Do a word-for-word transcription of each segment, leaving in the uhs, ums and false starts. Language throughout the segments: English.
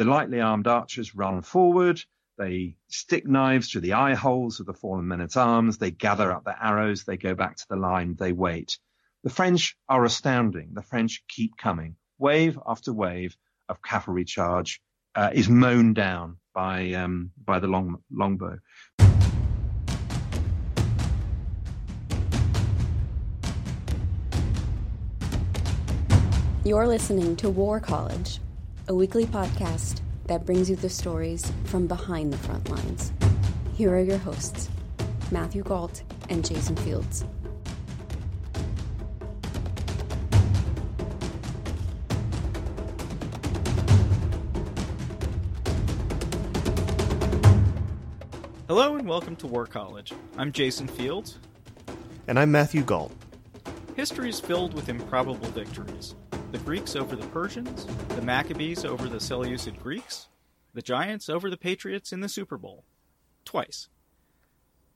The lightly armed archers run forward. They stick knives through the eye holes of the fallen men-at-arms. They gather up their arrows. They go back to the line. They wait. The French are astounding. The French keep coming. Wave after wave of cavalry charge uh, is mown down by um, by the long longbow. You're listening to War College, a weekly podcast that brings you the stories from behind the front lines. Here are your hosts, Matthew Gault and Jason Fields. Hello and welcome to War College. I'm Jason Fields. And I'm Matthew Gault. History is filled with improbable victories. The Greeks over the Persians, the Maccabees over the Seleucid Greeks, the Giants over the Patriots in the Super Bowl. Twice.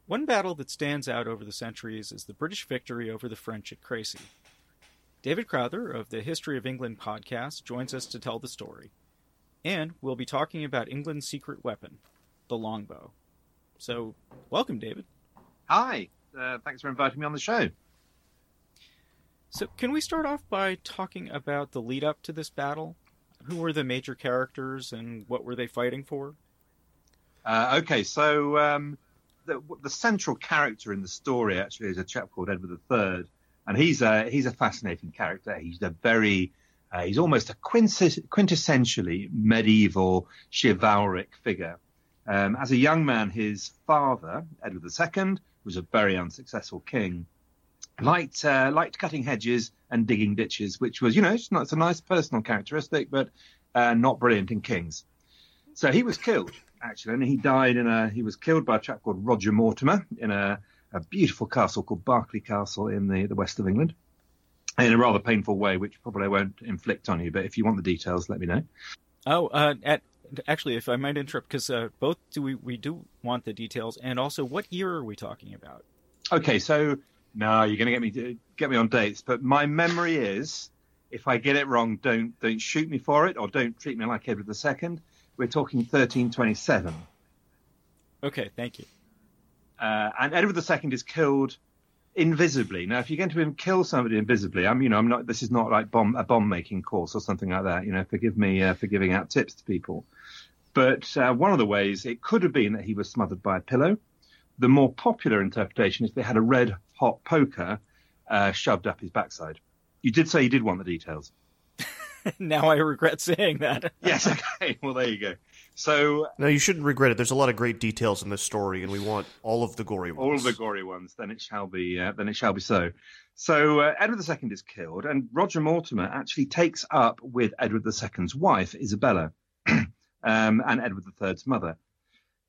One battle that stands out over the centuries is the British victory over the French at Crécy. David Crowther of the History of England podcast joins us to tell the story. And we'll be talking about England's secret weapon, the longbow. So, welcome, David. Hi. Uh, thanks for inviting me on the show. So can we start off by talking about the lead up to this battle? Who were the major characters and what were they fighting for? Uh, okay, so um, the, the central character in the story actually is a chap called Edward the Third, and he's a he's a fascinating character. He's a very uh, he's almost a quintis- quintessentially medieval chivalric figure. Um, as a young man, his father Edward the Second was a very unsuccessful king. Liked, uh, liked cutting hedges and digging ditches, which was, you know, it's, not, it's a nice personal characteristic, but uh, not brilliant in kings. So he was killed, actually, and he died in a, he was killed by a chap called Roger Mortimer in a, a beautiful castle called Berkeley Castle in the, the west of England, in a rather painful way, which probably I won't inflict on you, but if you want the details, let me know. Oh, uh, at, actually, if I might interrupt, because uh, both do we, we do want the details, and also what year are we talking about? Okay, so... No, you're going to get me to, get me on dates, but my memory is, if I get it wrong, don't don't shoot me for it, or don't treat me like Edward the Second. We're talking thirteen twenty-seven. Okay, thank you. Uh, and Edward the Second is killed invisibly. Now, if you're going to kill somebody invisibly, I'm you know I'm not. This is not like bomb a bomb making course or something like that. You know, forgive me uh, for giving out tips to people. But uh, one of the ways it could have been that he was smothered by a pillow. The more popular interpretation is they had a red hot poker uh, shoved up his backside. You did say you did want the details. Now I regret saying that. Yes, okay. Well, there you go. So no, you shouldn't regret it. There's a lot of great details in this story, and we want all of the gory ones. All of the gory ones. Then it shall be. Uh, then it shall be so. So uh, Edward the Second is killed, and Roger Mortimer actually takes up with Edward the Second's wife, Isabella, um, and Edward the Third's mother.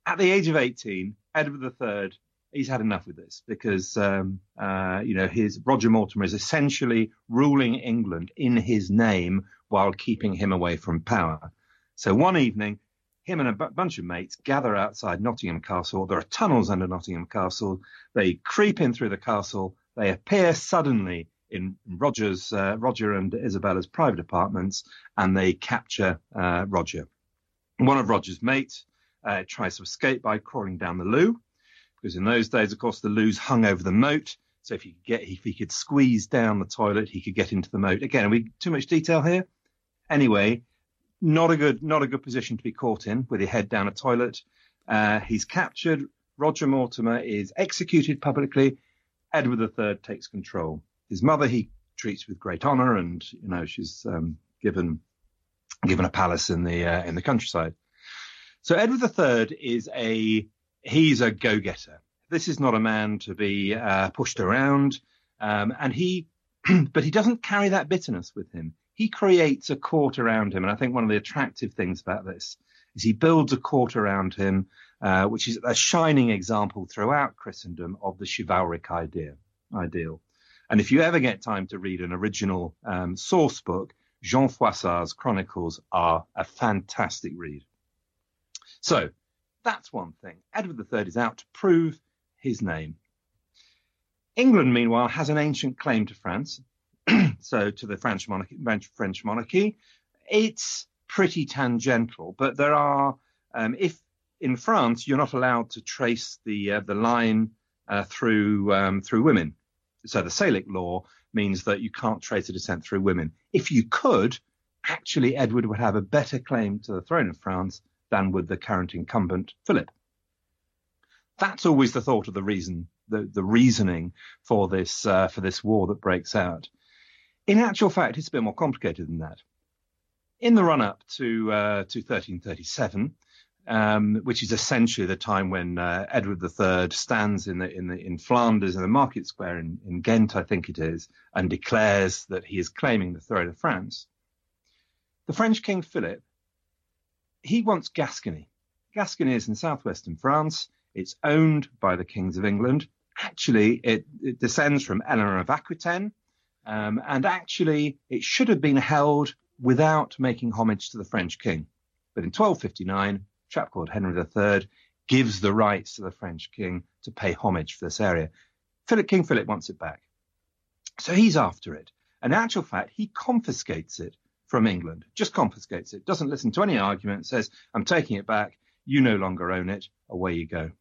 At the age of eighteen, Edward the Third, he's had enough with this because, um, uh, you know, his Roger Mortimer is essentially ruling England in his name while keeping him away from power. So one evening, him and a b- bunch of mates gather outside Nottingham Castle. There are tunnels under Nottingham Castle. They creep in through the castle. They appear suddenly in Roger's, uh, Roger and Isabella's private apartments, and they capture uh, Roger. One of Roger's mates Uh, tries to escape by crawling down the loo, because in those days, of course, the loos hung over the moat. So if he could get, if he could squeeze down the toilet, he could get into the moat. Again, are we too much detail here? Anyway, not a good, not a good position to be caught in with your head down a toilet. Uh, he's captured. Roger Mortimer is executed publicly. Edward the Third takes control. His mother he treats with great honor, and you know she's um, given given a palace in the uh, in the countryside. So Edward the Third is a, he's a go-getter. This is not a man to be uh, pushed around. Um, and he, but he doesn't carry that bitterness with him. He creates a court around him. And I think one of the attractive things about this is he builds a court around him, uh, which is a shining example throughout Christendom of the chivalric idea, ideal. And if you ever get time to read an original um, source book, Jean Froissart's Chronicles are a fantastic read. So that's one thing. Edward the Third is out to prove his name. England, meanwhile, has an ancient claim to France, so to the French monarchy, French monarchy. It's pretty tangential, but there are, um, if in France, you're not allowed to trace the uh, the line uh, through um, through women. So the Salic law means that you can't trace a descent through women. If you could, actually, Edward would have a better claim to the throne of France than would the current incumbent, Philip. That's always the thought of the reason, the, the reasoning for this uh, for this war that breaks out. In actual fact, it's a bit more complicated than that. In the run-up to uh, to thirteen thirty-seven, um, which is essentially the time when uh, Edward the Third stands in the in the in Flanders in the market square in, in Ghent, I think it is, and declares that he is claiming the throne of France. The French King Philip, he wants Gascony. Gascony is in southwestern France. It's owned by the kings of England. Actually, it, it descends from Eleanor of Aquitaine, um, and actually it should have been held without making homage to the French king. But in twelve fifty-nine, a chap called Henry the Third gives the rights to the French king to pay homage for this area. Philip, King Philip wants it back. So he's after it. And in actual fact, he confiscates it from England, just confiscates it, doesn't listen to any argument, says, I'm taking it back, you no longer own it, away you go.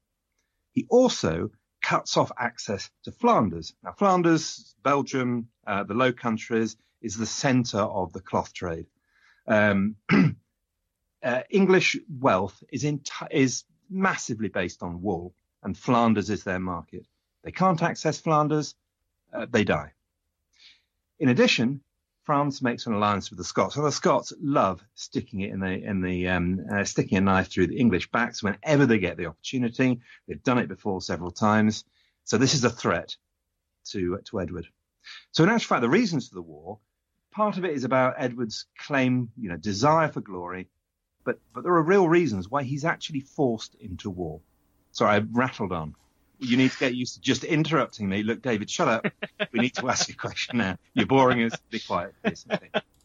He also cuts off access to Flanders. Now, Flanders, Belgium, uh, the Low Countries, is the centre of the cloth trade. Um, uh, English wealth is, enti- is massively based on wool, and Flanders is their market. They can't access Flanders, uh, they die. In addition, France makes an alliance with the Scots, and the Scots love sticking it in the in the um, uh, sticking a knife through the English backs whenever they get the opportunity. They've done it before several times, so this is a threat to uh, to Edward. So in actual fact, the reasons for the war. Part of it is about Edward's claim, you know, desire for glory, but, but there are real reasons why he's actually forced into war. Sorry, I rattled on. You need to get used to just interrupting me. Look, David, shut up. We need to ask you a question now. You're boring us. Be quiet.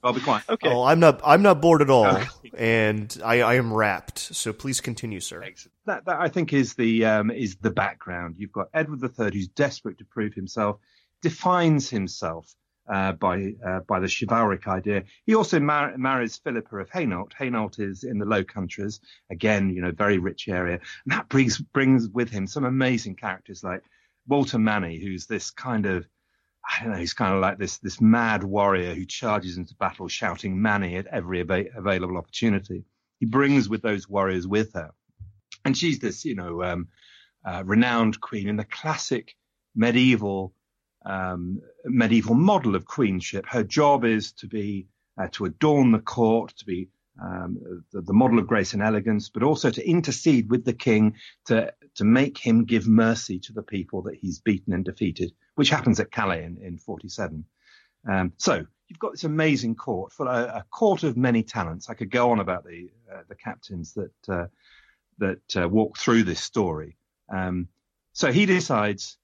I'll be quiet. Okay. Oh, I'm not. I'm not bored at all, and I, I am rapt. So please continue, sir. Excellent. That, that I think is the um, is the background. You've got Edward the Third, who's desperate to prove himself, defines himself. Uh, by uh, by the chivalric idea. He also mar- marries Philippa of Hainault. Hainault is in the Low Countries. Again, you know, very rich area. And that brings brings with him some amazing characters like Walter Manny, who's this kind of, I don't know, he's kind of like this this mad warrior who charges into battle shouting Manny at every av- available opportunity. He brings with those warriors with her. And she's this, you know, um, uh, renowned queen in the classic medieval Um, medieval model of queenship. Her job is to be uh, to adorn the court, to be um, the, the model of grace and elegance, but also to intercede with the king to to make him give mercy to the people that he's beaten and defeated, which happens at Calais in, in forty-seven. Um, so you've got this amazing court, for a, a court of many talents. I could go on about the uh, the captains that uh, that uh, walk through this story. Um, so he decides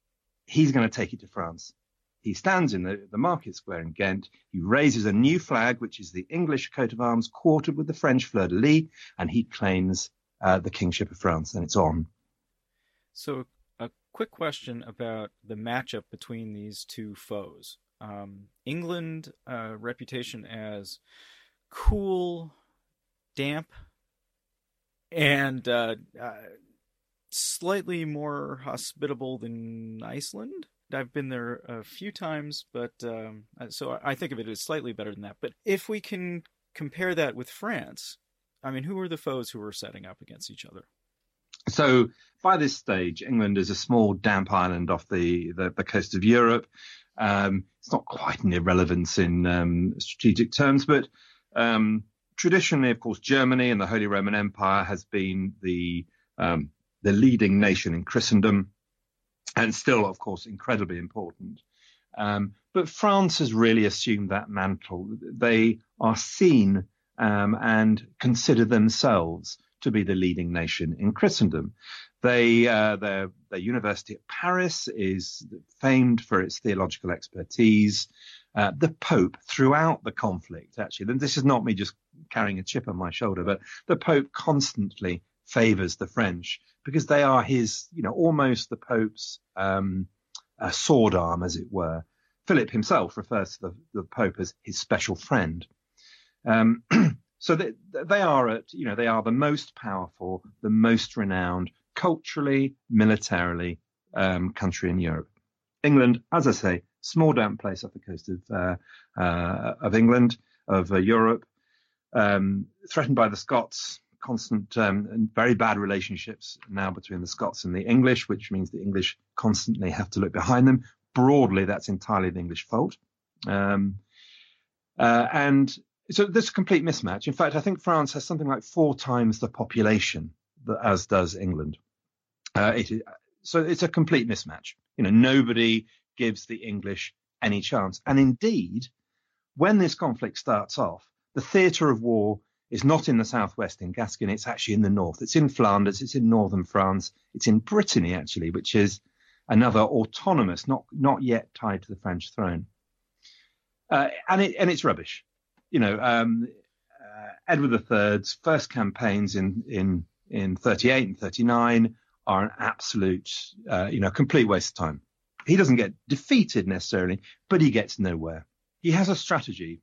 he's going to take it to France. He stands in the, the market square in Ghent. He raises a new flag, which is the English coat of arms quartered with the French fleur-de-lis, and he claims uh, the kingship of France, and it's on. So a quick question about the matchup between these two foes. Um, England, uh, reputation as cool, damp, and... Uh, uh, slightly more hospitable than Iceland. I've been there a few times, but um, so I think of it as slightly better than that. But if we can compare that with France, I mean, who are the foes who are setting up against each other? So by this stage, England is a small, damp island off the, the, the coast of Europe. Um, it's not quite an irrelevance in um, strategic terms, but um, traditionally, of course, Germany and the Holy Roman Empire has been the... Um, the leading nation in Christendom, and still, of course, incredibly important. Um, but France has really assumed that mantle. They are seen um, and consider themselves to be the leading nation in Christendom. They, uh, their, their University at Paris is famed for its theological expertise. Uh, the Pope, throughout the conflict, actually, and this is not me just carrying a chip on my shoulder, but the Pope constantly favors the French because they are his, you know, almost the Pope's um, uh, sword arm, as it were. Philip himself refers to the, the Pope as his special friend. Um, So they, they are at, you know, they are the most powerful, the most renowned culturally, militarily, um, country in Europe. England, as I say, small damp place off the coast of uh, uh, of England, of uh, Europe, um, threatened by the Scots. Constant um, and very bad relationships now between the Scots and the English, which means the English constantly have to look behind them. Broadly, that's entirely the English fault. Um, uh, and so this is a complete mismatch. In fact, I think France has something like four times the population that, as does England. Uh, it is, so it's a complete mismatch. You know, nobody gives the English any chance. And indeed, when this conflict starts off, the theatre of war is not in the southwest in Gascony. It's actually in the north. It's in Flanders. It's in northern France. It's in Brittany, actually, which is another autonomous, not not yet tied to the French throne. Uh, and it and it's rubbish. You know, um, uh, Edward the third's first campaigns in in in thirty-eight and thirty-nine are an absolute, uh, you know, complete waste of time. He doesn't get defeated necessarily, but he gets nowhere. He has a strategy.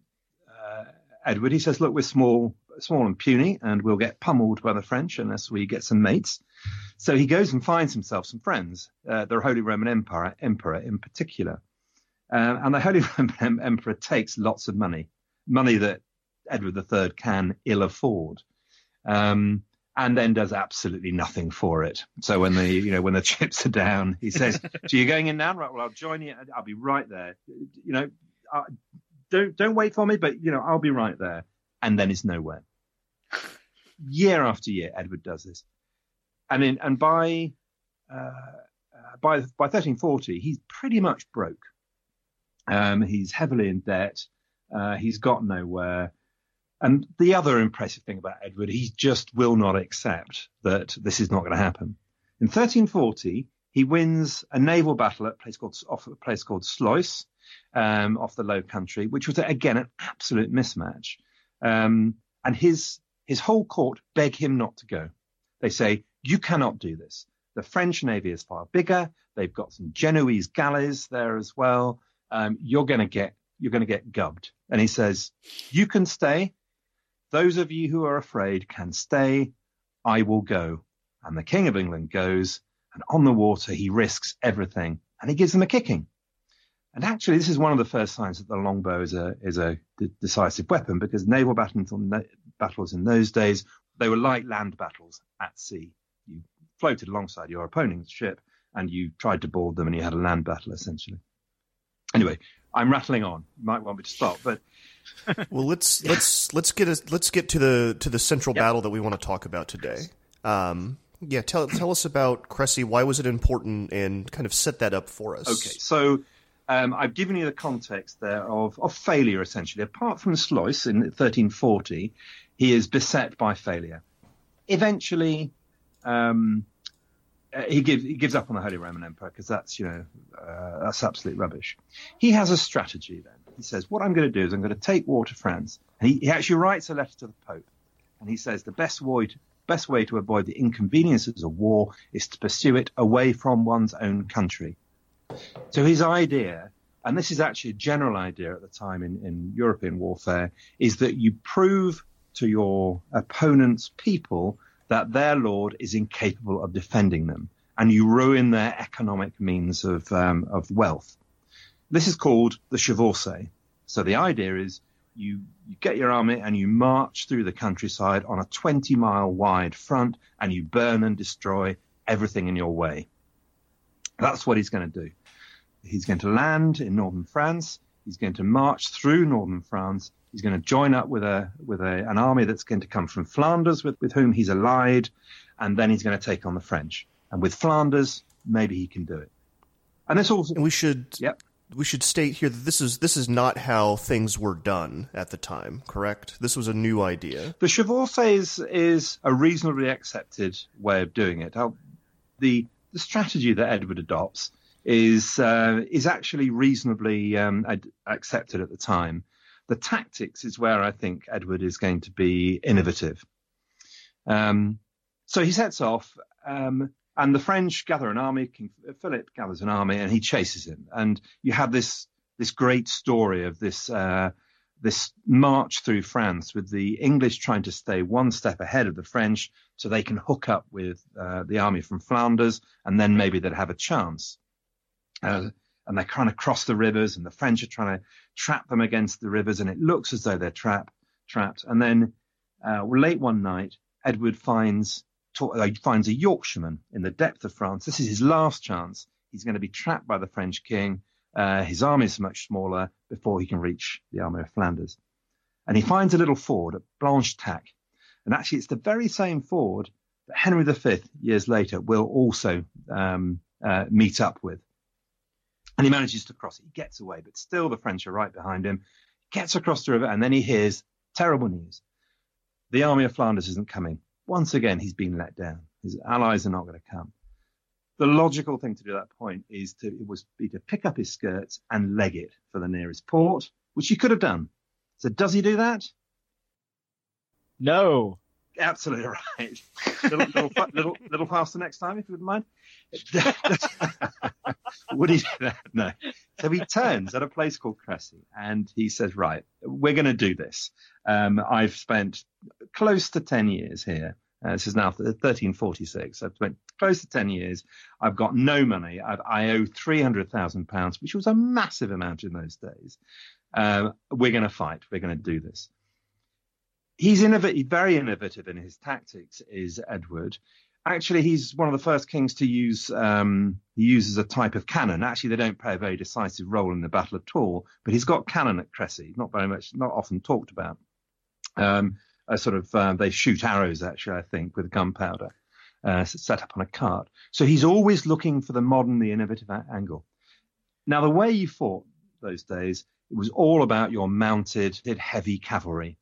Uh, Edward, he says, look, we're small. small and puny, and we'll get pummeled by the French unless we get some mates. So he goes and finds himself some friends, uh, the Holy Roman Empire, Emperor in particular. Uh, and the Holy Roman Emperor takes lots of money, money that Edward the third can ill afford, um, and then does absolutely nothing for it. So when the, you know, when the chips are down, he says, so you're going in now? Right, well, I'll join you. I'll be right there. You know, I, don't, don't wait for me, but, you know, I'll be right there. And then is nowhere. Year after year, Edward does this, and in, and by uh, uh, by by thirteen forty, he's pretty much broke. Um, he's heavily in debt. Uh, he's got nowhere. And the other impressive thing about Edward, he just will not accept that this is not going to happen. In thirteen forty, he wins a naval battle at a place called off a place called Sluys, um, off the Low Country, which was again an absolute mismatch. Um, and his his whole court beg him not to go. They say, you cannot do this. The French navy is far bigger. They've got some Genoese galleys there as well. Um, you're going to get you're going to get gubbed. And he says, you can stay. Those of you who are afraid can stay. I will go. And the King of England goes. And on the water, he risks everything. And he gives them a kicking. And actually, this is one of the first signs that the longbow is a is a de- decisive weapon, because naval battles, battles in those days, they were like land battles at sea. You floated alongside your opponent's ship and you tried to board them and you had a land battle, essentially. Anyway, I'm rattling on. You might want me to stop, but well, let's let's let's get a, let's get to the to the central yep. battle that we want to talk about today. Um, yeah, tell tell us about Crécy. Why was it important, and kind of set that up for us? Okay, so. Um, I've given you the context there of, of failure, essentially. Apart from Sluys in thirteen forty, he is beset by failure. Eventually, um, uh, he, give, he gives up on the Holy Roman Empire because that's, you know, uh, that's absolute rubbish. He has a strategy then. He says, what I'm going to do is I'm going to take war to France. And he, he actually writes a letter to the Pope. And he says the best way, to, best way to avoid the inconveniences of war is to pursue it away from one's own country. So his idea, and this is actually a general idea at the time in, in European warfare, is that you prove to your opponent's people that their lord is incapable of defending them, and you ruin their economic means of um, of wealth. This is called the chevauchée. So the idea is you, you get your army and you march through the countryside on a twenty-mile wide front, and you burn and destroy everything in your way. That's what he's going to do. He's going to land in northern France. He's going to march through northern France. He's going to join up with a with a, an army that's going to come from Flanders, with, with whom he's allied, and then he's going to take on the French. And with Flanders, maybe he can do it. And this also, and we should yep. we should state here that this is this is not how things were done at the time, correct? This was a new idea. The chevauchée is, is a reasonably accepted way of doing it. I'll, the The strategy that Edward adopts is uh, is actually reasonably um, ad- accepted at the time. The tactics is where I think Edward is going to be innovative. Um, so he sets off, um, and the French gather an army. King Philip gathers an army, and he chases him. And you have this this great story of this uh, this march through France, with the English trying to stay one step ahead of the French so they can hook up with uh, the army from Flanders, and then maybe they'd have a chance. Uh, and they're trying to cross the rivers, and the French are trying to trap them against the rivers, and it looks as though they're trap, trapped. And then uh, late one night, Edward finds, ta- finds a Yorkshireman in the depth of France. This is his last chance. He's going to be trapped by the French king. Uh, his army is much smaller before he can reach the army of Flanders. And he finds a little ford at Blanchetaque. And actually, it's the very same ford that Henry the Fifth, years later, will also um, uh, meet up with. And he manages to cross it. He gets away, but still the French are right behind him. He gets across the river, and then he hears terrible news. The army of Flanders isn't coming. Once again, he's been let down. His allies are not going to come. The logical thing to do at that point is to it was be to pick up his skirts and leg it for the nearest port, which he could have done. So does he do that? No. Absolutely right. little, little, little, little faster next time, if you wouldn't mind. Would he do that? No. So he turns at a place called Crécy, and he says, right, we're going to do this. Um, I've spent close to ten years here. Uh, this is now thirteen forty-six. I've spent close to ten years. I've got no money. I've, I owe three hundred thousand pounds, which was a massive amount in those days. Uh, we're going to fight. We're going to do this. He's innovative, very innovative in his tactics, is Edward. Actually, he's one of the first kings to use, um, he uses a type of cannon. Actually, they don't play a very decisive role in the battle at all, but he's got cannon at Crécy, not very much, not often talked about. Um, A sort of uh, they shoot arrows, actually, I think, with gunpowder uh, set up on a cart. So he's always looking for the modern, the innovative a- angle. Now, the way you fought those days, it was all about your mounted, heavy cavalry.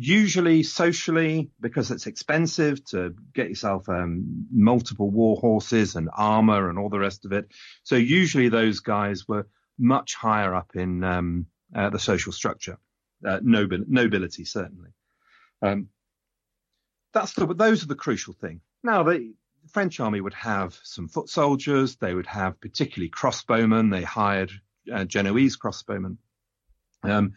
Usually, socially, because it's expensive to get yourself um, multiple war horses and armor and all the rest of it. So usually those guys were much higher up in um, uh, the social structure, uh, nobil- nobility, certainly. Um, that's the, those are the crucial thing. Now, the French army would have some foot soldiers. They would have particularly crossbowmen. They hired uh, Genoese crossbowmen. Um,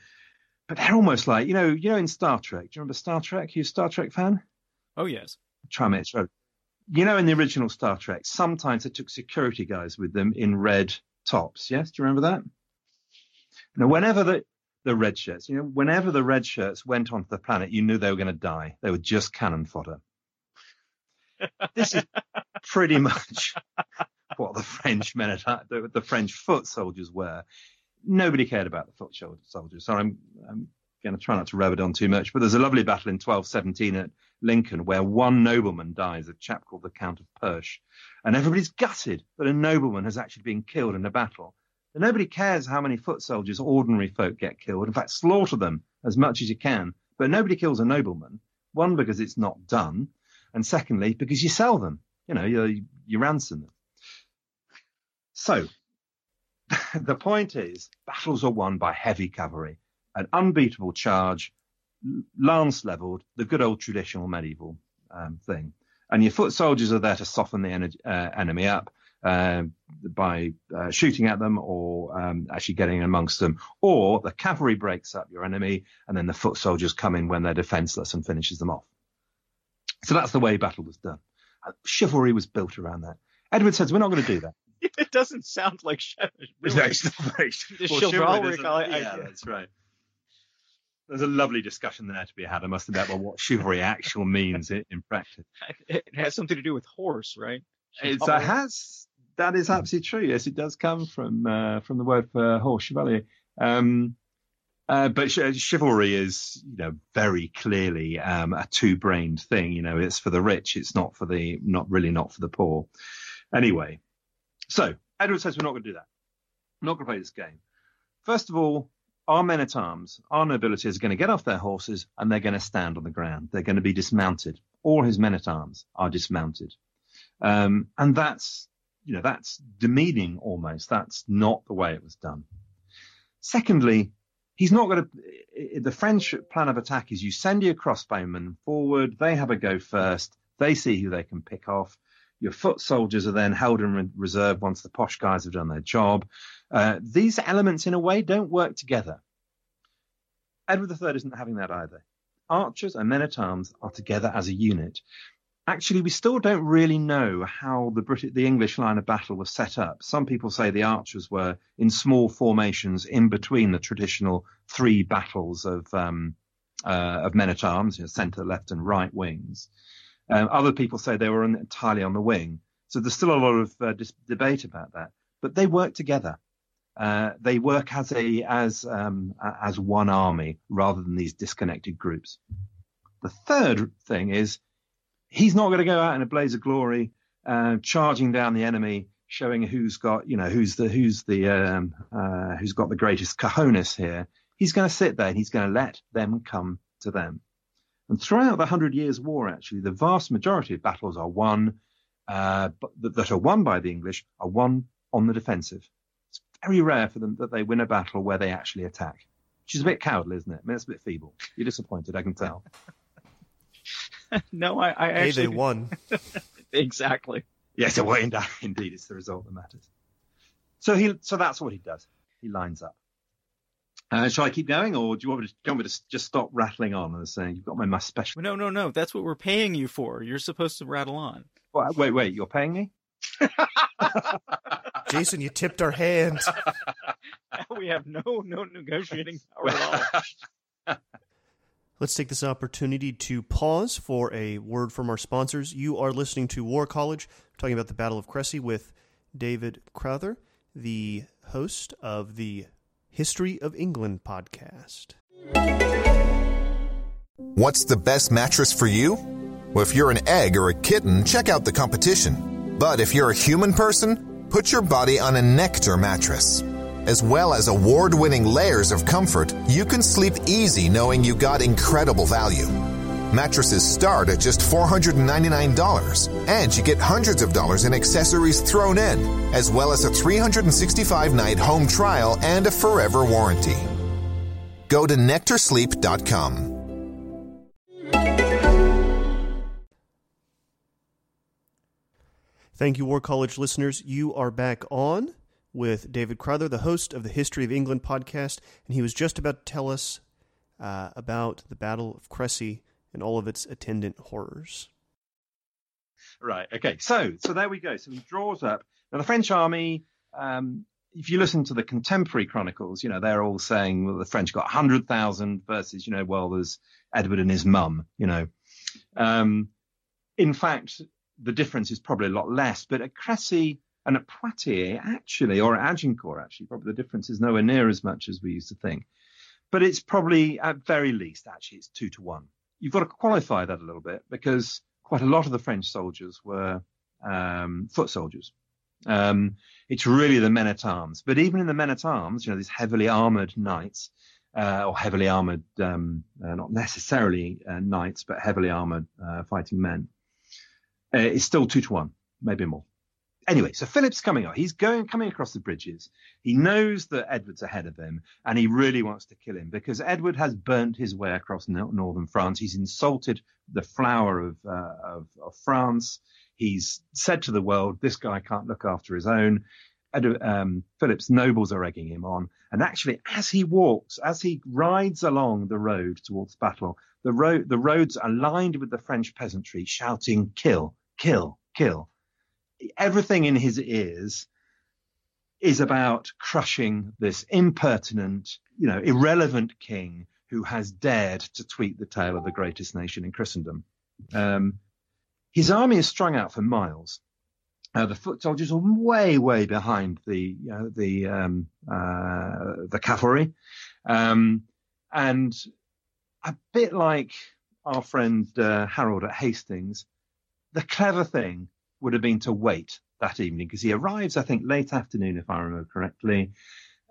but they're almost like, you know, you know, in Star Trek. Do you remember Star Trek? Are you a Star Trek fan? Oh, yes. Try me. You know, in the original Star Trek, sometimes they took security guys with them in red tops. Yes? Do you remember that? Now, whenever the... The red shirts, you know, whenever the red shirts went onto the planet, you knew they were going to die. They were just cannon fodder. This is pretty much what the French men, at, the, the French foot soldiers were. Nobody cared about the foot soldiers. So I'm, I'm going to try not to rub it on too much. But there's a lovely battle in twelve seventeen at Lincoln where one nobleman dies, a chap called the Count of Perche. And everybody's gutted that a nobleman has actually been killed in a battle. Nobody cares how many foot soldiers, ordinary folk, get killed. In fact, slaughter them as much as you can. But nobody kills a nobleman. One, because it's not done. And secondly, because you sell them. You know, you, you ransom them. So the point is, battles are won by heavy cavalry. An unbeatable charge, lance leveled, the good old traditional medieval um, thing. And your foot soldiers are there to soften the energy, uh, enemy up. Uh, by uh, shooting at them or um, actually getting amongst them, or the cavalry breaks up your enemy and then the foot soldiers come in when they're defenseless and finishes them off. So that's the way battle was done. Uh, chivalry was built around that. Edward says, we're not going to do that. It doesn't sound like chivalry. No, it's not very well, chivalry. chivalry yeah, that's right. There's a lovely discussion there to be had, I must admit, about what chivalry actually means in, in practice. It has something to do with horse, right? It's, it has... That is absolutely true. Yes, it does come from uh, from the word for horse, chevalier. Um, uh, but sh- chivalry is, you know, very clearly um, a two-brained thing. You know, it's for the rich. It's not for the not really not for the poor. Anyway, so Edward says we're not going to do that. We're not going to play this game. First of all, our men at arms, our nobility, is going to get off their horses and they're going to stand on the ground. They're going to be dismounted. All his men at arms are dismounted, um, and that's. You know, that's demeaning almost. That's not the way it was done. Secondly, he's not going to. The French plan of attack is you send your crossbowmen forward. They have a go first. They see who they can pick off. Your foot soldiers are then held in reserve once the posh guys have done their job. Uh, these elements, in a way, don't work together. Edward the third isn't having that either. Archers and men-at-arms are together as a unit. Actually, we still don't really know how the British, the English line of battle was set up. Some people say the archers were in small formations in between the traditional three battles of um, uh, of men-at-arms, you know, centre, left and right wings. Um, other people say they were entirely on the wing. So there's still a lot of uh, dis- debate about that. But they work together. Uh, they work as a as um, as one army rather than these disconnected groups. The third thing is, he's not going to go out in a blaze of glory, uh, charging down the enemy, showing who's got, you know, who's the who's the um, uh, who's got the greatest cojones here. He's going to sit there and he's going to let them come to them. And throughout the Hundred Years' War, actually, the vast majority of battles are won uh, that are won by the English are won on the defensive. It's very rare for them that they win a battle where they actually attack, which is a bit cowardly, isn't it? I mean, it's a bit feeble. You're disappointed, I can tell. No, I, I hey, actually... Hey, they won. Exactly. Yes, it won. Indeed, it's the result that matters. So he, so that's what he does. He lines up. Uh, shall I keep going, or do you want me to, do you want me to just stop rattling on and saying, you've got my must special... No, no, no. That's what we're paying you for. You're supposed to rattle on. Wait, wait, wait. You're paying me? Jason, you tipped our hand. Now we have no, no negotiating power at all. Let's take this opportunity to pause for a word from our sponsors. You are listening to War College. We're talking about the Battle of Crécy with David Crowther, the host of the History of England podcast. What's the best mattress for you? Well, if you're an egg or a kitten, check out the competition. But if you're a human person, put your body on a Nectar mattress. As well as award-winning layers of comfort, you can sleep easy knowing you got incredible value. Mattresses start at just four hundred ninety-nine dollars, and you get hundreds of dollars in accessories thrown in, as well as a three hundred sixty-five night home trial and a forever warranty. Go to nectar sleep dot com. Thank you, War College listeners. You are back on with David Crowther, the host of the History of England podcast, and he was just about to tell us uh, about the Battle of Crécy and all of its attendant horrors. Right, okay, so so there we go. So he draws up. Now, the French army, um, if you listen to the contemporary chronicles, you know, they're all saying, well, the French got one hundred thousand versus, you know, well, there's Edward and his mum, you know. Um, in fact, the difference is probably a lot less, but at Crécy, and at Poitiers, actually, or at Agincourt, actually, probably the difference is nowhere near as much as we used to think. But it's probably, at very least, actually, it's two to one. You've got to qualify that a little bit because quite a lot of the French soldiers were um, foot soldiers. Um, it's really the men-at-arms. But even in the men-at-arms, you know, these heavily armoured knights, uh, or heavily armoured, um, uh, not necessarily uh, knights, but heavily armoured uh, fighting men, uh, it's still two to one, maybe more. Anyway, so Philip's coming up. He's going coming across the bridges. He knows that Edward's ahead of him, and he really wants to kill him because Edward has burnt his way across northern France. He's insulted the flower of, uh, of, of France. He's said to the world, this guy can't look after his own. Edward, um, Philip's nobles are egging him on. And actually, as he walks, as he rides along the road towards battle, the, ro- the roads are lined with the French peasantry shouting, kill, kill, kill. Everything in his ears is about crushing this impertinent, you know, irrelevant king who has dared to tweak the tale of the greatest nation in Christendom. Um, his army is strung out for miles. Uh, the foot soldiers are way, way behind the uh, the um, uh, the cavalry, um, and a bit like our friend uh, Harold at Hastings, the clever thing would have been to wait that evening because he arrives, I think, late afternoon, if I remember correctly.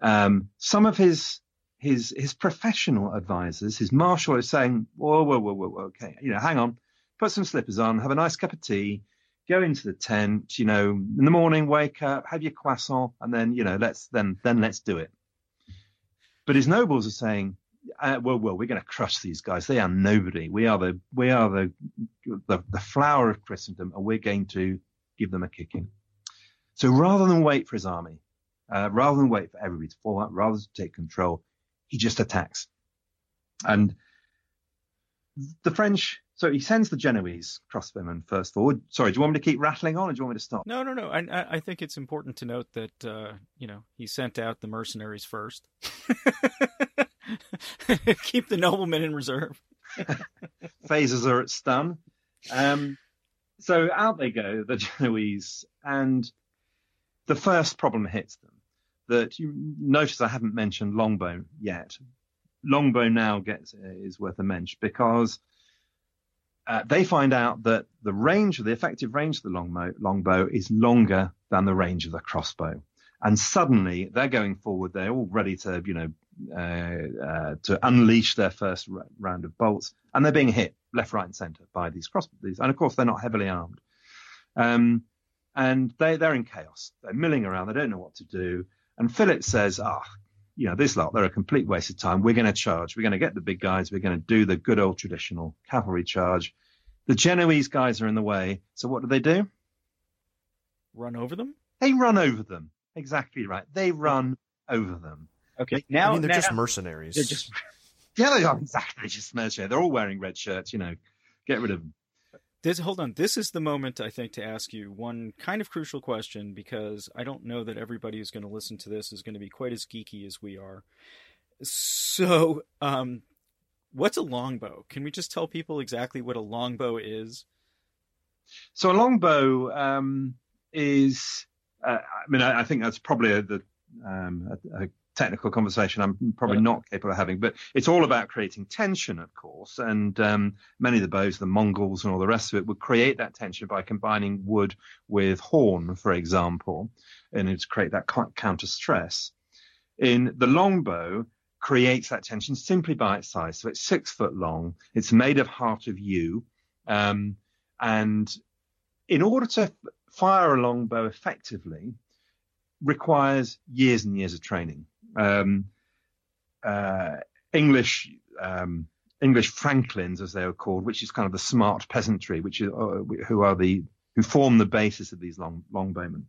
Um, some of his his his professional advisors, his marshal, is saying, whoa, whoa, whoa, whoa, okay, you know, hang on, put some slippers on, have a nice cup of tea, go into the tent, you know, in the morning, wake up, have your croissant, and then, you know, let's then then let's do it. But his nobles are saying, Uh, well, well, we're going to crush these guys. They are nobody. We are the we are the, the the flower of Christendom, and we're going to give them a kicking. So rather than wait for his army, uh, rather than wait for everybody to fall out, rather than take control, he just attacks. And the French, so he sends the Genoese crossbowmen first forward. Sorry, do you want me to keep rattling on or do you want me to stop? No, no, no. I, I think it's important to note that, uh, you know, he sent out the mercenaries first. Keep the noblemen in reserve. Phasers are at stun. Um, so out they go, the Genoese, and the first problem hits them. That you notice I haven't mentioned Longbow yet. Longbow now gets is worth a mention because uh, they find out that the range, the effective range of the longbow, longbow is longer than the range of the crossbow, and suddenly they're going forward. They're all ready to, you know, uh, uh, to unleash their first r- round of bolts, and they're being hit left, right, and centre by these crossbows. And of course, they're not heavily armed, um, and they they're in chaos. They're milling around. They don't know what to do. And Philip says, ah, oh, you know, this lot, they're a complete waste of time. We're going to charge. We're going to get the big guys. We're going to do the good old traditional cavalry charge. The Genoese guys are in the way. So what do they do? Run over them? They run over them. Exactly right. They run over them. Okay. They, now I mean, they're now, just mercenaries. They're just, yeah, they are. Exactly. Just mercenaries. They're all wearing red shirts. You know, get rid of them. This, hold on. This is the moment, I think, to ask you one kind of crucial question, because I don't know that everybody who's going to listen to this is going to be quite as geeky as we are. So um, what's a longbow? Can we just tell people exactly what a longbow is? So a longbow um, is uh, – I mean, I, I think that's probably a, the, um, a, a technical conversation I'm probably yeah. not capable of having, but it's all about creating tension, of course, and um, many of the bows, the Mongols and all the rest of it, would create that tension by combining wood with horn, for example, and it's create that counter stress. In the longbow, creates that tension simply by its size. So it's six foot long, it's made of heart of yew, um, and in order to fire a longbow effectively requires years and years of training. Um, uh, English um, English Franklins, as they are called, which is kind of the smart peasantry, which is uh, who are the who form the basis of these long longbowmen.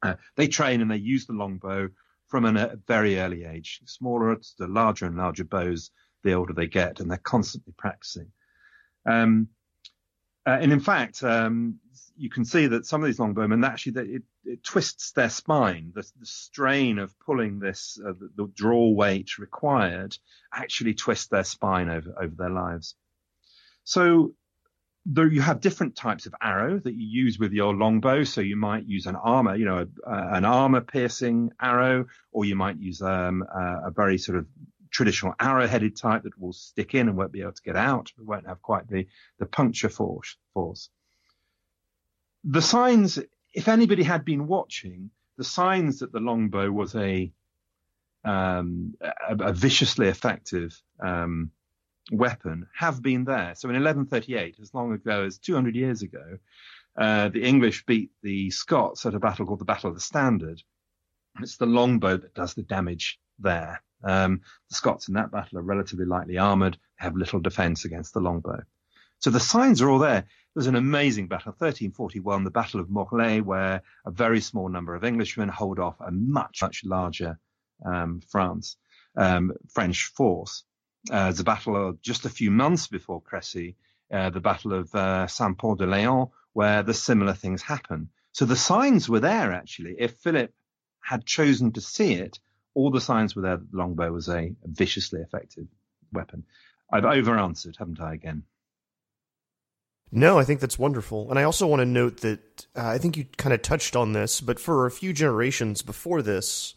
Uh, they train and they use the longbow from an, a very early age. Smaller to larger and larger bows, the older they get, and they're constantly practicing. Um, uh, and in fact, um, you can see that some of these longbowmen actually that it. It twists their spine. The, the strain of pulling this, uh, the, the draw weight required, actually twists their spine over, over their lives. So there you have different types of arrow that you use with your longbow. So you might use an armor, you know, a, a, an armor-piercing arrow, or you might use um, a, a very sort of traditional arrow-headed type that will stick in and won't be able to get out. It won't have quite the, the puncture force. force. The signs... If anybody had been watching, the signs that the longbow was a um, a, a viciously effective um, weapon have been there. So in eleven thirty-eight, as long ago as two hundred years ago, uh, the English beat the Scots at a battle called the Battle of the Standard. It's the longbow that does the damage there. Um, the Scots in that battle are relatively lightly armoured, have little defence against the longbow. So the signs are all there. There's an amazing battle, thirteen forty-one, the Battle of Morlaix, where a very small number of Englishmen hold off a much, much larger um, France, um, French force. Uh, the battle of just a few months before Crécy, uh, the Battle of uh, Saint-Pol-de-Léon, where the similar things happen. So the signs were there, actually. If Philip had chosen to see it, all the signs were there that the longbow was a viciously effective weapon. I've over-answered, haven't I, again? No, I think that's wonderful. And I also want to note that uh, I think you kind of touched on this, but for a few generations before this,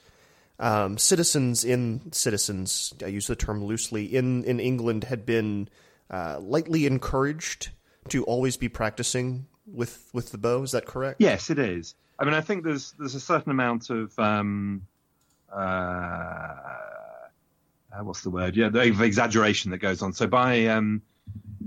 um, citizens in citizens, I use the term loosely, in, in England had been uh, lightly encouraged to always be practicing with, with the bow. Is that correct? Yes, it is. I mean, I think there's there's a certain amount of... Um, uh, uh, what's the word? Yeah, the exaggeration that goes on. So by... Um,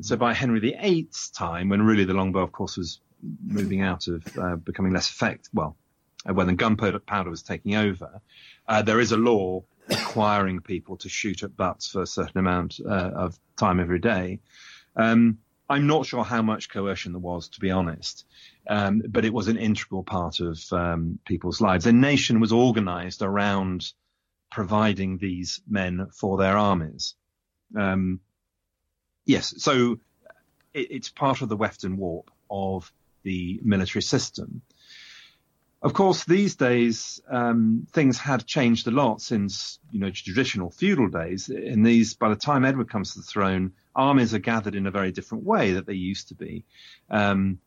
So by Henry the Eighth's time, when really the longbow, of course, was moving out of uh, becoming less effective, well, when the gunpowder was taking over, uh, there is a law requiring people to shoot at butts for a certain amount uh, of time every day. Um, I'm not sure how much coercion there was, to be honest, um, but it was an integral part of um, people's lives. The nation was organized around providing these men for their armies. Um, yes, so it, it's part of the weft and warp of the military system. Of course, these days, um, things had changed a lot since, you know, traditional feudal days. In these, by the time Edward comes to the throne, armies are gathered in a very different way that they used to be. Um,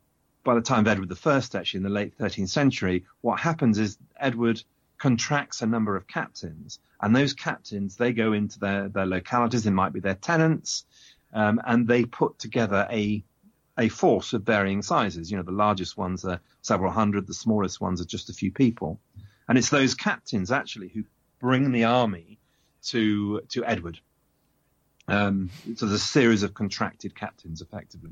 by the time of Edward the First, actually, in the late thirteenth century, what happens is Edward contracts a number of captains, and those captains, they go into their, their localities, it might be their tenants, um, and they put together a a force of varying sizes. You know, the largest ones are several hundred, the smallest ones are just a few people. And it's those captains, actually, who bring the army to to Edward. Um, so there's a series of contracted captains, effectively.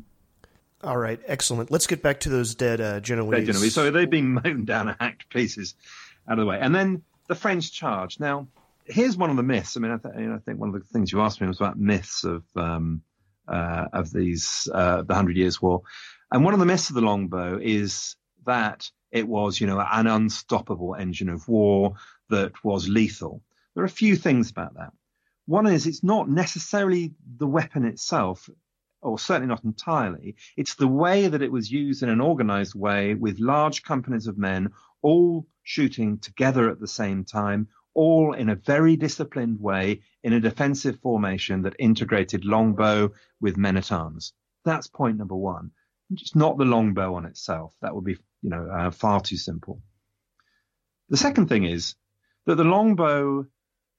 All right, excellent. Let's get back to those dead uh, Genoese. Dead Genoese. So they've been mown down and hacked pieces out of the way. And then the French charge. Now, here's one of the myths. I mean, I, th- you know, I think one of the things you asked me was about myths of... Um, Uh, of these, uh, the Hundred Years War. And one of the myths of the longbow is that it was, you know, an unstoppable engine of war that was lethal. There are a few things about that. One is it's not necessarily the weapon itself, or certainly not entirely. It's the way that it was used in an organized way with large companies of men, all shooting together at the same time, all in a very disciplined way in a defensive formation that integrated longbow with men-at-arms. That's point number one. It's not the longbow on itself. That would be, you know, uh, far too simple. The second thing is that the longbow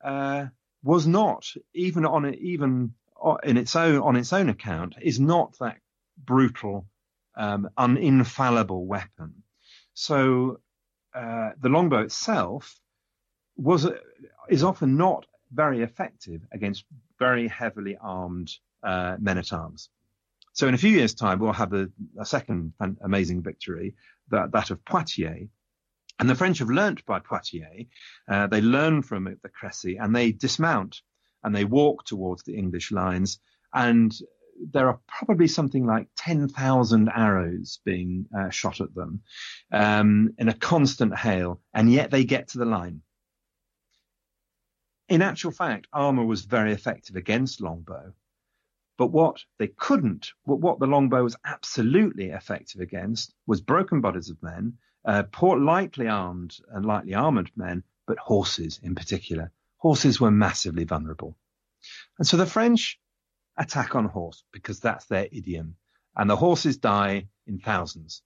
uh, was not, even on it, even in its own on its own account, is not that brutal, um, uninfallible weapon. So uh, the longbow itself was is often not very effective against very heavily armed uh, men-at-arms. So in a few years' time, we'll have a, a second amazing victory, that, that of Poitiers. And the French have learnt by Poitiers. Uh, they learn from the Crécy, and they dismount, and they walk towards the English lines. And there are probably something like ten thousand arrows being uh, shot at them um, in a constant hail, and yet they get to the line. In actual fact, armour was very effective against longbow. But what they couldn't, what the longbow was absolutely effective against, was broken bodies of men, uh, poor, lightly armed and lightly armoured men, but horses in particular. Horses were massively vulnerable. And so the French attack on horse because that's their idiom. And the horses die in thousands.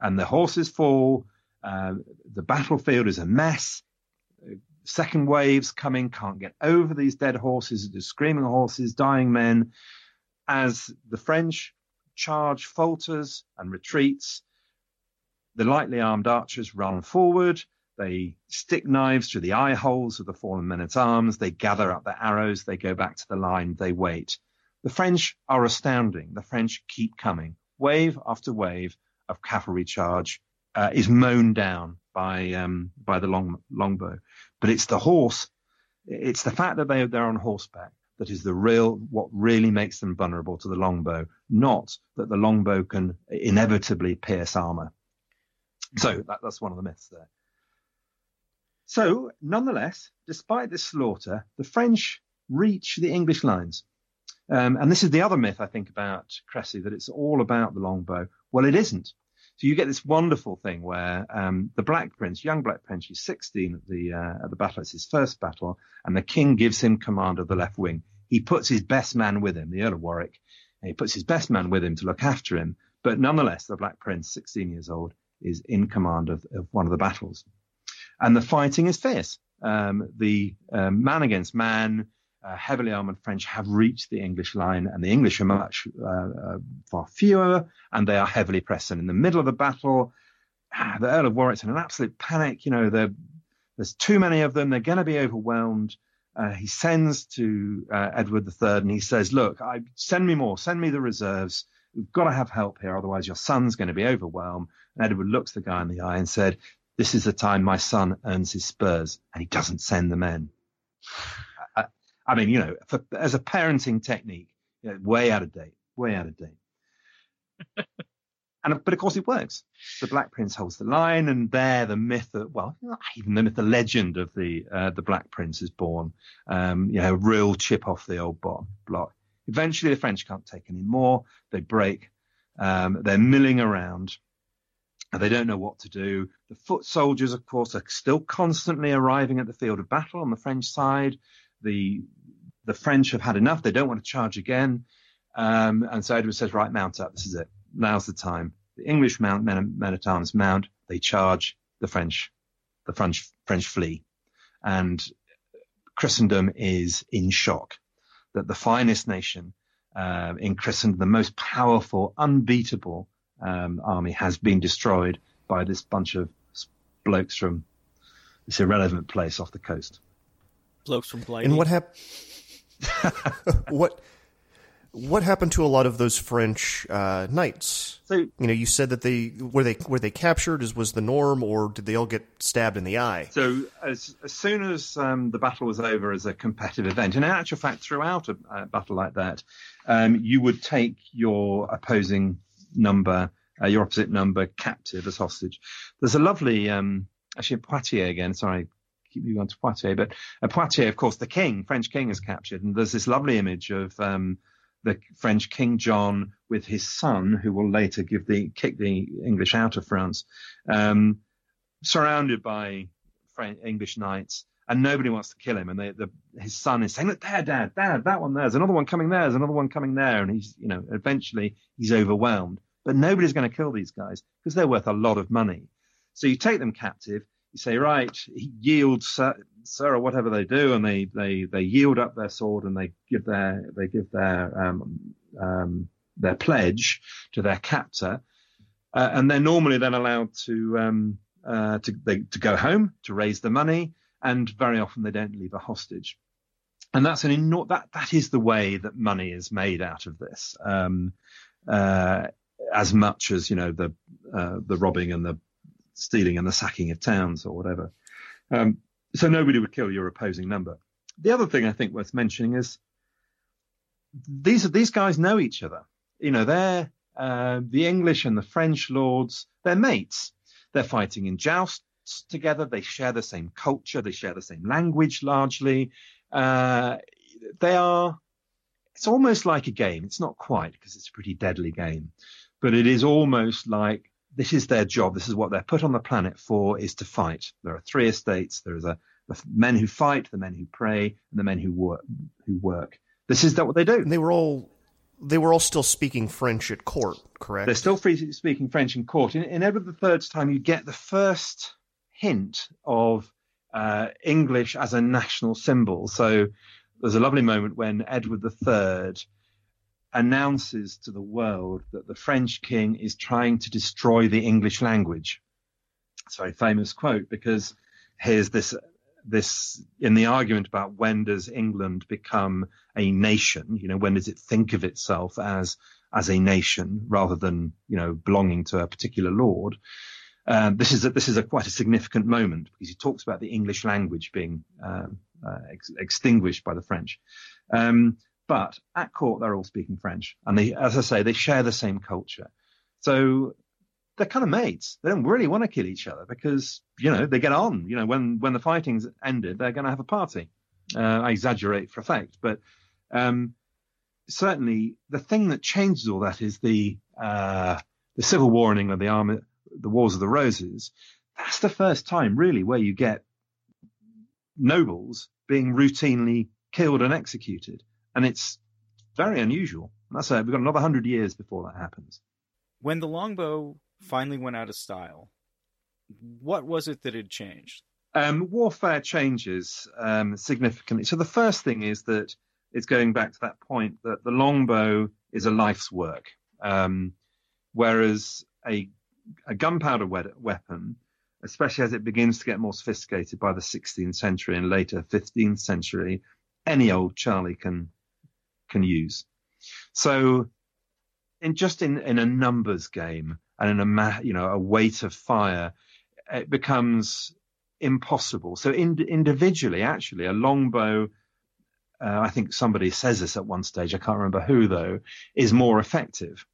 And the horses fall. Uh, the battlefield is a mess. Second waves coming, can't get over these dead horses, the screaming horses, dying men. As the French charge falters and retreats, the lightly armed archers run forward. They stick knives through the eye holes of the fallen men-at-arms. They gather up their arrows. They go back to the line. They wait. The French are astounding. The French keep coming. Wave after wave of cavalry charge uh, is mown down by um, by the long longbow. But it's the horse, it's the fact that they, they're on horseback that is the real, what really makes them vulnerable to the longbow, not that the longbow can inevitably pierce armour. So that, that's one of the myths there. So nonetheless, despite this slaughter, the French reach the English lines. Um, and this is the other myth, I think, about Crécy, that it's all about the longbow. Well, it isn't. So you get this wonderful thing where um, the Black Prince, young Black Prince, he's sixteen at the uh, at the battle. It's his first battle, and the king gives him command of the left wing. He puts his best man with him, the Earl of Warwick, and he puts his best man with him to look after him. But nonetheless, the Black Prince, sixteen years old, is in command of, of one of the battles, and the fighting is fierce. Um, the uh, man against man, uh, heavily armoured French have reached the English line, and the English are much uh, uh, far fewer, and they are heavily pressed. And in the middle of the battle, ah, the Earl of Warwick's in an absolute panic. You know, there's too many of them. They're going to be overwhelmed. Uh, he sends to uh, Edward the Third, and he says, look, I, send me more. Send me the reserves. We've got to have help here. Otherwise, your son's going to be overwhelmed. And Edward looks the guy in the eye and said, this is the time my son earns his spurs. And he doesn't send the men. I mean, you know, for, as a parenting technique, you know, way out of date, way out of date. And but of course it works. The Black Prince holds the line, and there the myth, that, well, not even the myth, the legend of the uh, the Black Prince is born. Um, you know, a real chip off the old bottom block. Eventually, the French can't take any more. They break. Um, they're milling around. They don't know what to do. The foot soldiers, of course, are still constantly arriving at the field of battle on the French side. The the French have had enough. They don't want to charge again. Um, and so Edward says, right, mount up. This is it. Now's the time. The English mount, men, men at arms mount. They charge the French. The French French flee. And Christendom is in shock that the finest nation uh, in Christendom, the most powerful, unbeatable um, army, has been destroyed by this bunch of blokes from this irrelevant place off the coast. Blokes from Blaney. And what happened? what? What happened to a lot of those French uh, knights? So, you know, you said that they were they were they captured, as was the norm, or did they all get stabbed in the eye? So as, as soon as um, the battle was over, as a competitive event, and in actual fact, throughout a, a battle like that, um, you would take your opposing number, uh, your opposite number, captive as hostage. There's a lovely, um, actually, Poitiers again. Sorry, keep you on to Poitiers, but uh, Poitiers, of course, the king, French king, is captured, and there's this lovely image of. Um, the French King John with his son, who will later give the kick the English out of France, um, surrounded by French, English knights, and nobody wants to kill him. And they, the, his son is saying, look, dad, dad, dad, that one, there's another one coming there, there's another one coming there. And he's, you know, eventually he's overwhelmed, but nobody's going to kill these guys because they're worth a lot of money. So you take them captive, you say, right, he yields, sir, sir, or whatever they do, and they, they, they yield up their sword and they give their they give their um, um, their pledge to their captor, uh, and they're normally then allowed to um, uh, to they, to go home to raise the money, and very often they don't leave a hostage, and that's an enormous that that is the way that money is made out of this, um, uh, as much as you know the uh, the robbing and the stealing and the sacking of towns or whatever. Um, So nobody would kill your opposing number. The other thing I think worth mentioning is these these guys know each other. You know, they're uh, the English and the French lords. They're mates. They're fighting in jousts together. They share the same culture. They share the same language largely. Uh, they are. It's almost like a game. It's not quite, because it's a pretty deadly game, but it is almost like. This is their job. This is what they're put on the planet for, is to fight. There are three estates. There is a, the men who fight, the men who pray, and the men who work. Who work. This is that what they do. And they were all they were all still speaking French at court, correct? They're still free speaking French in court. In, in Edward the third's time, you get the first hint of uh, English as a national symbol. So there's a lovely moment when Edward the third announces to the world that the French king is trying to destroy the English language. It's a very famous quote, because here's this this in the argument about when does England become a nation, you know, when does it think of itself as as a nation rather than, you know, belonging to a particular lord. Uh, this is a, this is a quite a significant moment, because he talks about the English language being um, uh, ex- extinguished by the French. Um, But at court, they're all speaking French. And they, as I say, they share the same culture. So they're kind of mates. They don't really want to kill each other because, you know, they get on. You know, when, when the fighting's ended, they're going to have a party. Uh, I exaggerate for effect. But um, certainly the thing that changes all that is the uh, the Civil War in England, the, Army, the Wars of the Roses. That's the first time, really, where you get nobles being routinely killed and executed. And it's very unusual. And that's it. We've got another hundred years before that happens. When the longbow finally went out of style, what was it that had changed? Um, warfare changes um, significantly. So the first thing is that it's going back to that point that the longbow is a life's work, um, whereas a, a gunpowder weapon, especially as it begins to get more sophisticated by the sixteenth century and later fifteenth century, any old Charlie can. Can use. So in just in, in a numbers game and in a ma- you know a weight of fire, it becomes impossible. So in, individually, actually, a longbow, uh, I think somebody says this at one stage, I can't remember who though, is more effective.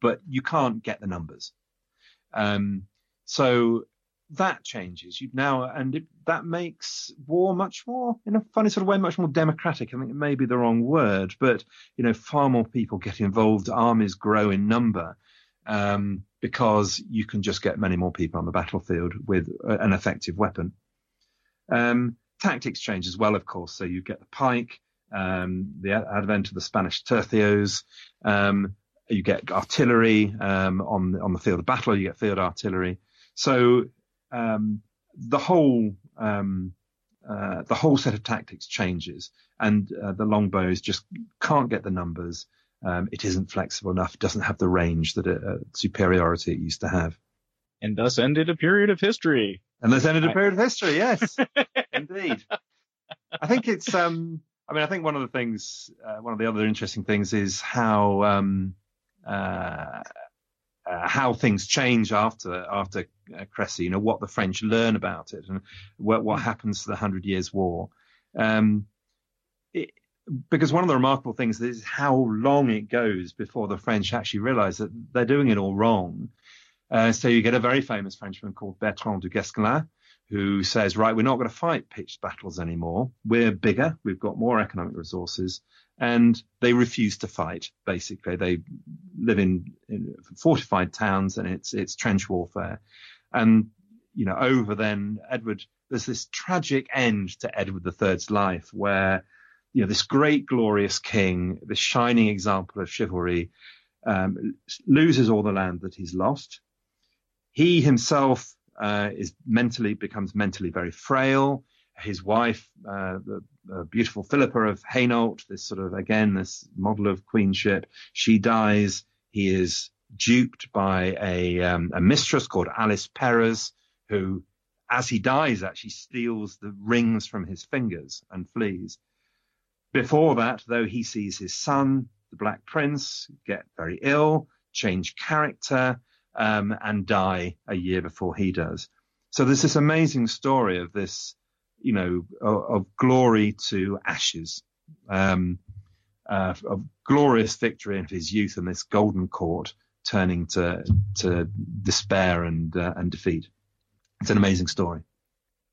but you can't get the numbers. Um, so that changes. You've now, and it, that makes war much more, in a funny sort of way, much more democratic. I think it may be the wrong word, but, you know, far more people get involved. Armies grow in number, um, because you can just get many more people on the battlefield with an effective weapon. Um, tactics change as well, of course. So you get the pike, um, the advent of the Spanish tercios, um, you get artillery, um, on, on the field of battle, you get field artillery. So, um, the whole, um, uh, the whole set of tactics changes, and uh, the longbows just can't get the numbers. Um, it isn't flexible enough, doesn't have the range that a, a superiority it used to have. And thus ended a period of history. And thus ended a period of history, yes, indeed. I think it's, um, I mean, I think one of the things, uh, one of the other interesting things is how, um, uh, uh, how things change after, after uh, Crécy, you know, what the French learn about it and what, what happens to the Hundred Years War. Um, it, Because one of the remarkable things is how long it goes before the French actually realize that they're doing it all wrong. Uh, so you get a very famous Frenchman called Bertrand du Guesclin, who says, right, we're not going to fight pitched battles anymore. We're bigger. We've got more economic resources. And they refuse to fight, basically. They live in, in fortified towns, and it's it's trench warfare. And, you know, over then, Edward, there's this tragic end to Edward the third's life where, you know, this great, glorious king, this shining example of chivalry, um, loses all the land that he's lost. He himself uh, is mentally becomes mentally very frail. His wife, uh, the uh, beautiful Philippa of Hainault, this sort of, again, this model of queenship, she dies. He is duped by a, um, a mistress called Alice Perez, who, as he dies, actually steals the rings from his fingers and flees. Before that, though, he sees his son, the Black Prince, get very ill, change character, um, and die a year before he does. So there's this amazing story of this, you know, of, of glory to ashes, um, uh, of glorious victory of his youth and this golden court turning to to despair and uh, and defeat. It's an amazing story.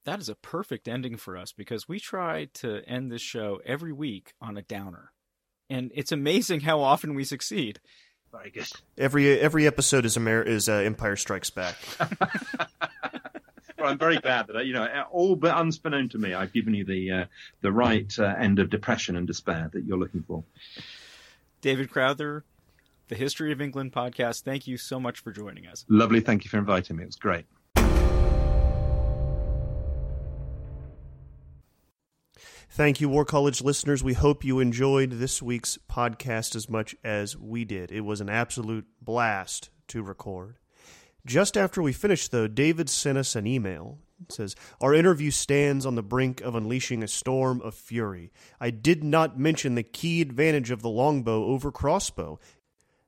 That is a perfect ending for us, because we try to end this show every week on a downer. And it's amazing how often we succeed. Very good. Every every episode is Amer- is uh, Empire Strikes Back. Well, I'm very glad that, you know, all but unbeknown to me, I've given you the, uh, the right uh, end of depression and despair that you're looking for. David Crowther, the History of England podcast, thank you so much for joining us. Lovely. Thank you for inviting me. It was great. Thank you, War College listeners. We hope you enjoyed this week's podcast as much as we did. It was an absolute blast to record. Just after we finished, though, David sent us an email. It says, "Our interview stands on the brink of unleashing a storm of fury. I did not mention the key advantage of the longbow over crossbow.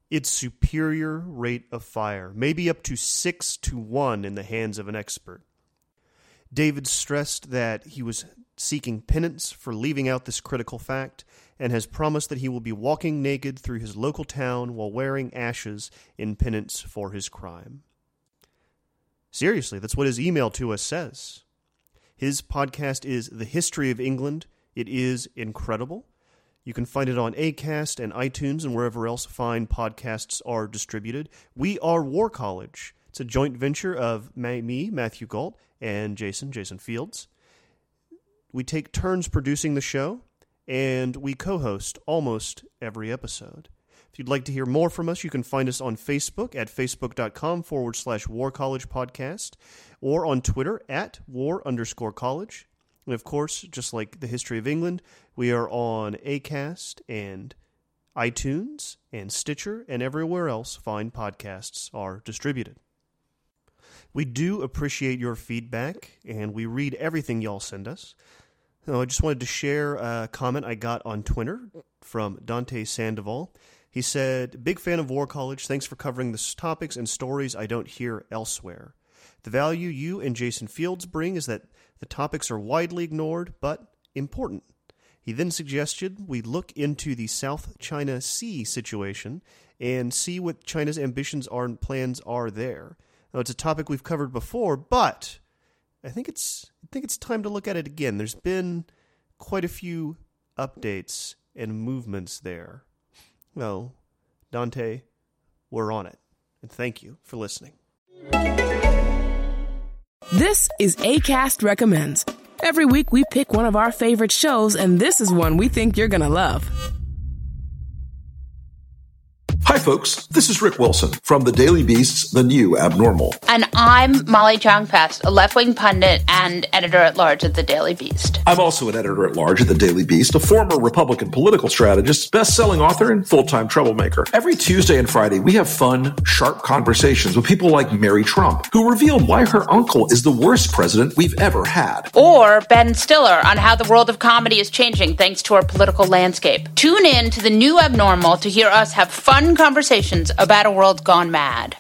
Its superior rate of fire, maybe up to six to one in the hands of an expert." David stressed that he was seeking penance for leaving out this critical fact, and has promised that he will be walking naked through his local town while wearing ashes in penance for his crime. Seriously, that's what his email to us says. His podcast is The History of England. It is incredible. You can find it on Acast and iTunes and wherever else fine podcasts are distributed. We are War College. It's a joint venture of me, Matthew Gault, and Jason, Jason Fields. We take turns producing the show, and we co-host almost every episode. If you'd like to hear more from us, you can find us on Facebook at facebook.com forward slash War College Podcast, or on Twitter at war underscore college. And of course, just like The History of England, we are on Acast and iTunes and Stitcher and everywhere else fine podcasts are distributed. We do appreciate your feedback, and we read everything y'all send us. So I just wanted to share a comment I got on Twitter from Dante Sandoval. He said, "Big fan of War College. Thanks for covering the topics and stories I don't hear elsewhere. The value you and Jason Fields bring is that the topics are widely ignored, but important." He then suggested we look into the South China Sea situation and see what China's ambitions are and plans are there. Now, it's a topic we've covered before, but I think it's I think it's time to look at it again. There's been quite a few updates and movements there. Well, Dante, we're on it. And thank you for listening. This is Acast Recommends. Every week we pick one of our favorite shows, and this is one we think you're going to love. Hi, folks. This is Rick Wilson from The Daily Beast's The New Abnormal. And I'm Molly Jong-Fest, a left-wing pundit and editor-at-large at The Daily Beast. I'm also an editor-at-large at The Daily Beast, a former Republican political strategist, best-selling author, and full-time troublemaker. Every Tuesday and Friday, we have fun, sharp conversations with people like Mary Trump, who revealed why her uncle is the worst president we've ever had. Or Ben Stiller on how the world of comedy is changing thanks to our political landscape. Tune in to The New Abnormal to hear us have fun conversations about a world gone mad.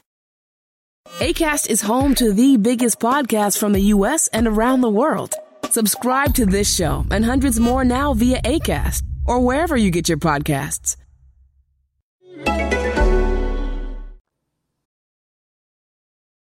Acast is home to the biggest podcasts from the U S and around the world. Subscribe to this show and hundreds more now via Acast or wherever you get your podcasts.